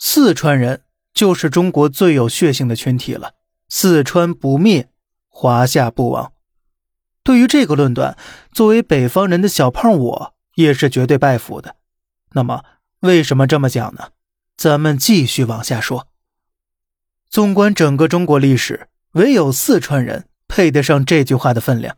四川人就是中国最有血性的群体了，四川不灭，华夏不亡。对于这个论断，作为北方人的小胖我也是绝对拜服的。那么为什么这么讲呢？咱们继续往下说。纵观整个中国历史，唯有四川人配得上这句话的分量。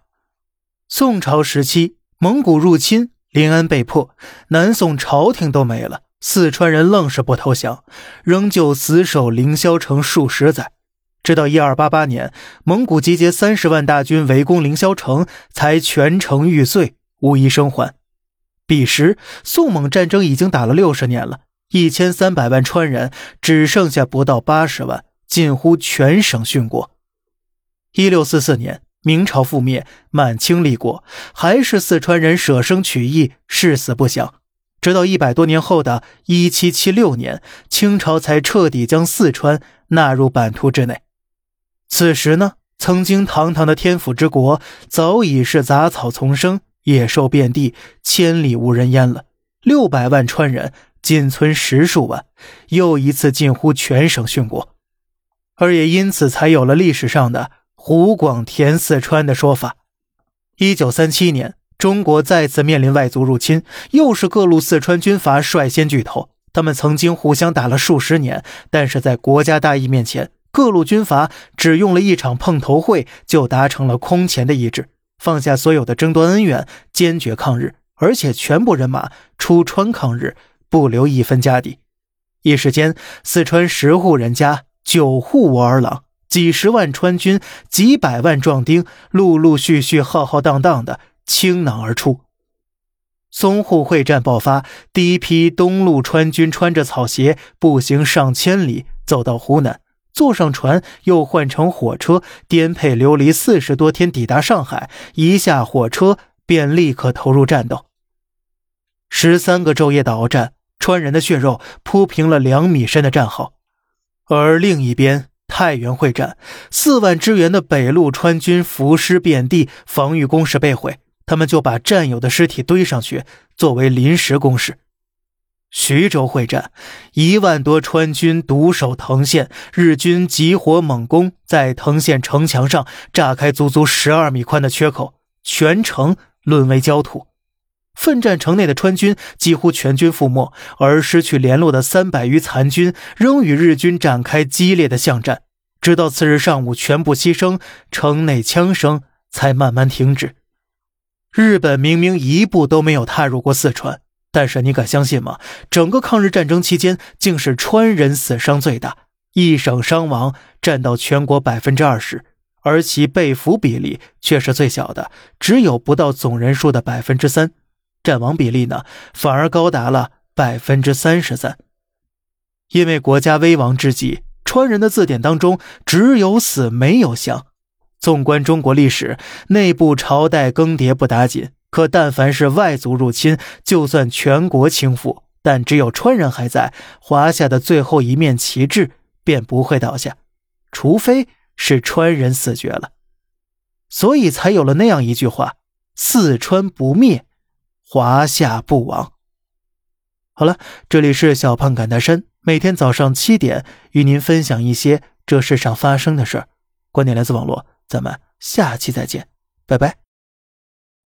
宋朝时期，蒙古入侵，临安被迫，南宋朝廷都没了，四川人愣是不投降，仍旧死守凌霄城数十载，直到1288年，蒙古集结30万大军围攻凌霄城，才全城玉碎，无一生还。彼时宋蒙战争已经打了60年了，1300万川人只剩下不到80万，近乎全省殉国。1644年明朝覆灭，满清立国，还是四川人舍生取义，誓死不降。直到100多年后的1776年，清朝才彻底将四川纳入版图之内。此时呢，曾经堂堂的天府之国早已是杂草丛生，野兽遍地，千里无人烟了。600万川人仅存10数万，又一次近乎全省殉国。而也因此才有了历史上的湖广填四川的说法。1937年，中国再次面临外族入侵，又是各路四川军阀率先巨头。他们曾经互相打了数十年，但是在国家大义面前，各路军阀只用了一场碰头会就达成了空前的一致，放下所有的争端恩怨，坚决抗日，而且全部人马出川抗日，不留一分家底。一时间，四川10户人家9户武儿郎，几十万川军，几百万壮丁，陆陆续续浩浩荡荡的倾囊而出。淞沪会战爆发，第一批东路川军穿着草鞋，步行上千里走到湖南，坐上船又换乘火车，颠沛流离40多天抵达上海，一下火车便立刻投入战斗。13个昼夜的鏖战，川人的血肉铺平了2米深的战壕。而另一边，太原会战，4万支援的北路川军伏尸遍地，防御工事被毁，他们就把战友的尸体堆上去作为临时工事。徐州会战，1万多川军独守藤县，日军急火猛攻，在藤县城墙上炸开足足12米宽的缺口，全城沦为焦土。奋战城内的川军几乎全军覆没，而失去联络的300余残军仍与日军展开激烈的巷战，直到次日上午全部牺牲，城内枪声才慢慢停止。日本明明一步都没有踏入过四川，但是你敢相信吗？整个抗日战争期间，竟是川人死伤最大，一省伤亡占到全国 20%， 而其被俘比例却是最小的，只有不到总人数的 3%，战亡比例呢，反而高达了 33%。 因为国家危亡之际，川人的字典当中只有死没有降。纵观中国历史，内部朝代更迭不打紧，可但凡是外族入侵，就算全国倾覆，但只有川人还在，华夏的最后一面旗帜便不会倒下，除非是川人死绝了。所以才有了那样一句话，四川不灭，华夏不亡。好了，这里是小胖侃大山，每天早上7点与您分享一些这世上发生的事儿，观点来自网络，咱们下期再见，拜拜。